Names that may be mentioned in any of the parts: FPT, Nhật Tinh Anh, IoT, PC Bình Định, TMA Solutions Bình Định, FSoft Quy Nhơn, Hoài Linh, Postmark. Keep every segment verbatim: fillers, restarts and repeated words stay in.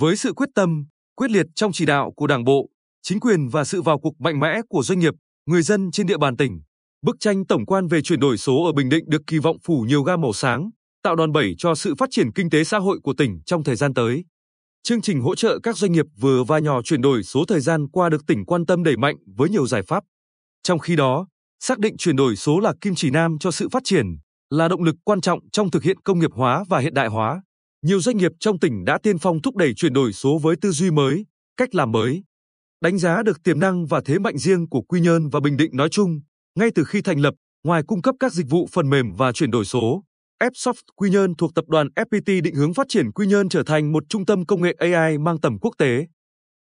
Với sự quyết tâm, quyết liệt trong chỉ đạo của Đảng bộ, chính quyền và sự vào cuộc mạnh mẽ của doanh nghiệp, người dân trên địa bàn tỉnh, bức tranh tổng quan về chuyển đổi số ở Bình Định được kỳ vọng phủ nhiều gam màu sáng, tạo đòn bẩy cho sự phát triển kinh tế xã hội của tỉnh trong thời gian tới. Chương trình hỗ trợ các doanh nghiệp vừa và nhỏ chuyển đổi số thời gian qua được tỉnh quan tâm đẩy mạnh với nhiều giải pháp. Trong khi đó, xác định chuyển đổi số là kim chỉ nam cho sự phát triển, là động lực quan trọng trong thực hiện công nghiệp hóa và hiện đại hóa. Nhiều doanh nghiệp trong tỉnh đã tiên phong thúc đẩy chuyển đổi số với tư duy mới, cách làm mới. Đánh giá được tiềm năng và thế mạnh riêng của Quy Nhơn và Bình Định nói chung, ngay từ khi thành lập, ngoài cung cấp các dịch vụ phần mềm và chuyển đổi số, FSoft Quy Nhơn thuộc tập đoàn ép pê tê định hướng phát triển Quy Nhơn trở thành một trung tâm công nghệ a i mang tầm quốc tế.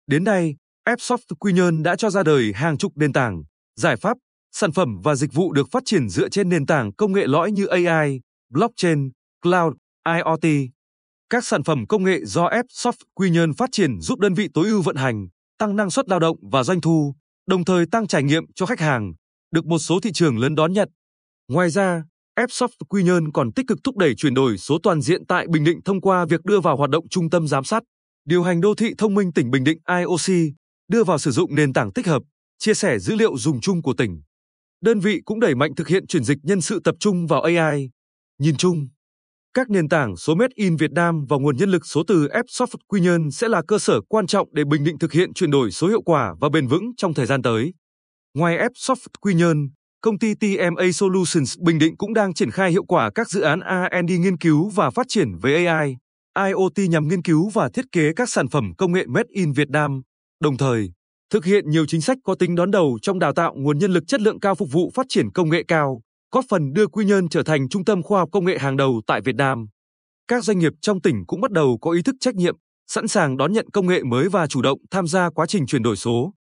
Đến nay, FSoft Quy Nhơn đã cho ra đời hàng chục nền tảng, giải pháp, sản phẩm và dịch vụ được phát triển dựa trên nền tảng công nghệ lõi như a i, blockchain, cloud, IoT. Các sản phẩm công nghệ do FSoft Quy Nhơn phát triển giúp đơn vị tối ưu vận hành, tăng năng suất lao động và doanh thu, đồng thời tăng trải nghiệm cho khách hàng, được một số thị trường lớn đón nhận. Ngoài ra, FSoft Quy Nhơn còn tích cực thúc đẩy chuyển đổi số toàn diện tại Bình Định thông qua việc đưa vào hoạt động trung tâm giám sát, điều hành đô thị thông minh tỉnh Bình Định I O C, đưa vào sử dụng nền tảng tích hợp, chia sẻ dữ liệu dùng chung của tỉnh. Đơn vị cũng đẩy mạnh thực hiện chuyển dịch nhân sự tập trung vào a i. Nhìn chung, các nền tảng số Made in Việt Nam và nguồn nhân lực số từ FSoft Quy Nhơn sẽ là cơ sở quan trọng để Bình Định thực hiện chuyển đổi số hiệu quả và bền vững trong thời gian tới. Ngoài FSoft Quy Nhơn, công ty tê em a Solutions Bình Định cũng đang triển khai hiệu quả các dự án R and D nghiên cứu và phát triển về a i, IoT nhằm nghiên cứu và thiết kế các sản phẩm công nghệ Made in Việt Nam, đồng thời thực hiện nhiều chính sách có tính đón đầu trong đào tạo nguồn nhân lực chất lượng cao phục vụ phát triển công nghệ cao, góp phần đưa Quy Nhơn trở thành trung tâm khoa học công nghệ hàng đầu tại Việt Nam. Các doanh nghiệp trong tỉnh cũng bắt đầu có ý thức trách nhiệm, sẵn sàng đón nhận công nghệ mới và chủ động tham gia quá trình chuyển đổi số.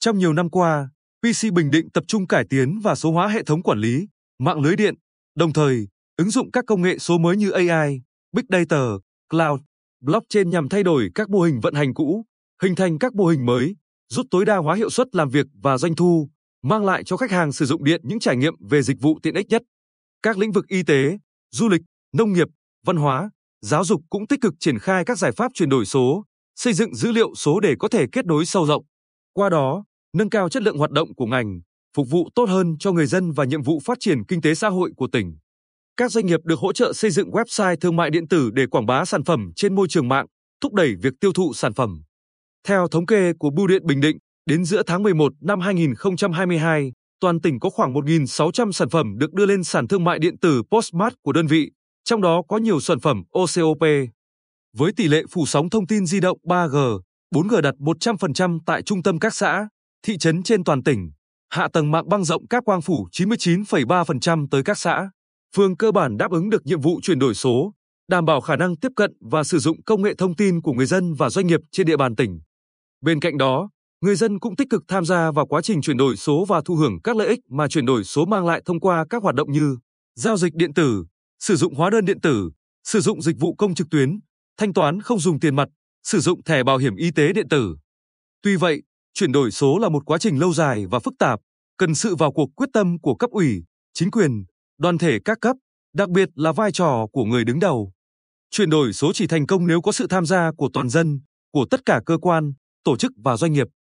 Trong nhiều năm qua, pê xê Bình Định tập trung cải tiến và số hóa hệ thống quản lý, mạng lưới điện, đồng thời ứng dụng các công nghệ số mới như a i, Big Data, Cloud, Blockchain nhằm thay đổi các mô hình vận hành cũ, hình thành các mô hình mới, giúp tối đa hóa hiệu suất làm việc và doanh thu, mang lại cho khách hàng sử dụng điện những trải nghiệm về dịch vụ tiện ích nhất. Các lĩnh vực y tế, du lịch, nông nghiệp, văn hóa, giáo dục cũng tích cực triển khai các giải pháp chuyển đổi số, xây dựng dữ liệu số để có thể kết nối sâu rộng. Qua đó, nâng cao chất lượng hoạt động của ngành, phục vụ tốt hơn cho người dân và nhiệm vụ phát triển kinh tế xã hội của tỉnh. Các doanh nghiệp được hỗ trợ xây dựng website thương mại điện tử để quảng bá sản phẩm trên môi trường mạng, thúc đẩy việc tiêu thụ sản phẩm. Theo thống kê của Bưu điện Bình Định, đến giữa tháng mười một năm hai nghìn không trăm hai mươi hai, toàn tỉnh có khoảng một nghìn sáu trăm sản phẩm được đưa lên sàn thương mại điện tử Postmark của đơn vị, trong đó có nhiều sản phẩm ô cốp. Với tỷ lệ phủ sóng thông tin di động ba G, bốn G đạt một trăm phần trăm tại trung tâm các xã, thị trấn trên toàn tỉnh, hạ tầng mạng băng rộng cáp quang phủ chín mươi chín phẩy ba phần trăm tới các xã, phường cơ bản đáp ứng được nhiệm vụ chuyển đổi số, đảm bảo khả năng tiếp cận và sử dụng công nghệ thông tin của người dân và doanh nghiệp trên địa bàn tỉnh. Bên cạnh đó, người dân cũng tích cực tham gia vào quá trình chuyển đổi số và thụ hưởng các lợi ích mà chuyển đổi số mang lại thông qua các hoạt động như giao dịch điện tử, sử dụng hóa đơn điện tử, sử dụng dịch vụ công trực tuyến, thanh toán không dùng tiền mặt, sử dụng thẻ bảo hiểm y tế điện tử. Tuy vậy, chuyển đổi số là một quá trình lâu dài và phức tạp, cần sự vào cuộc quyết tâm của cấp ủy, chính quyền, đoàn thể các cấp, đặc biệt là vai trò của người đứng đầu. Chuyển đổi số chỉ thành công nếu có sự tham gia của toàn dân, của tất cả cơ quan, tổ chức và doanh nghiệp.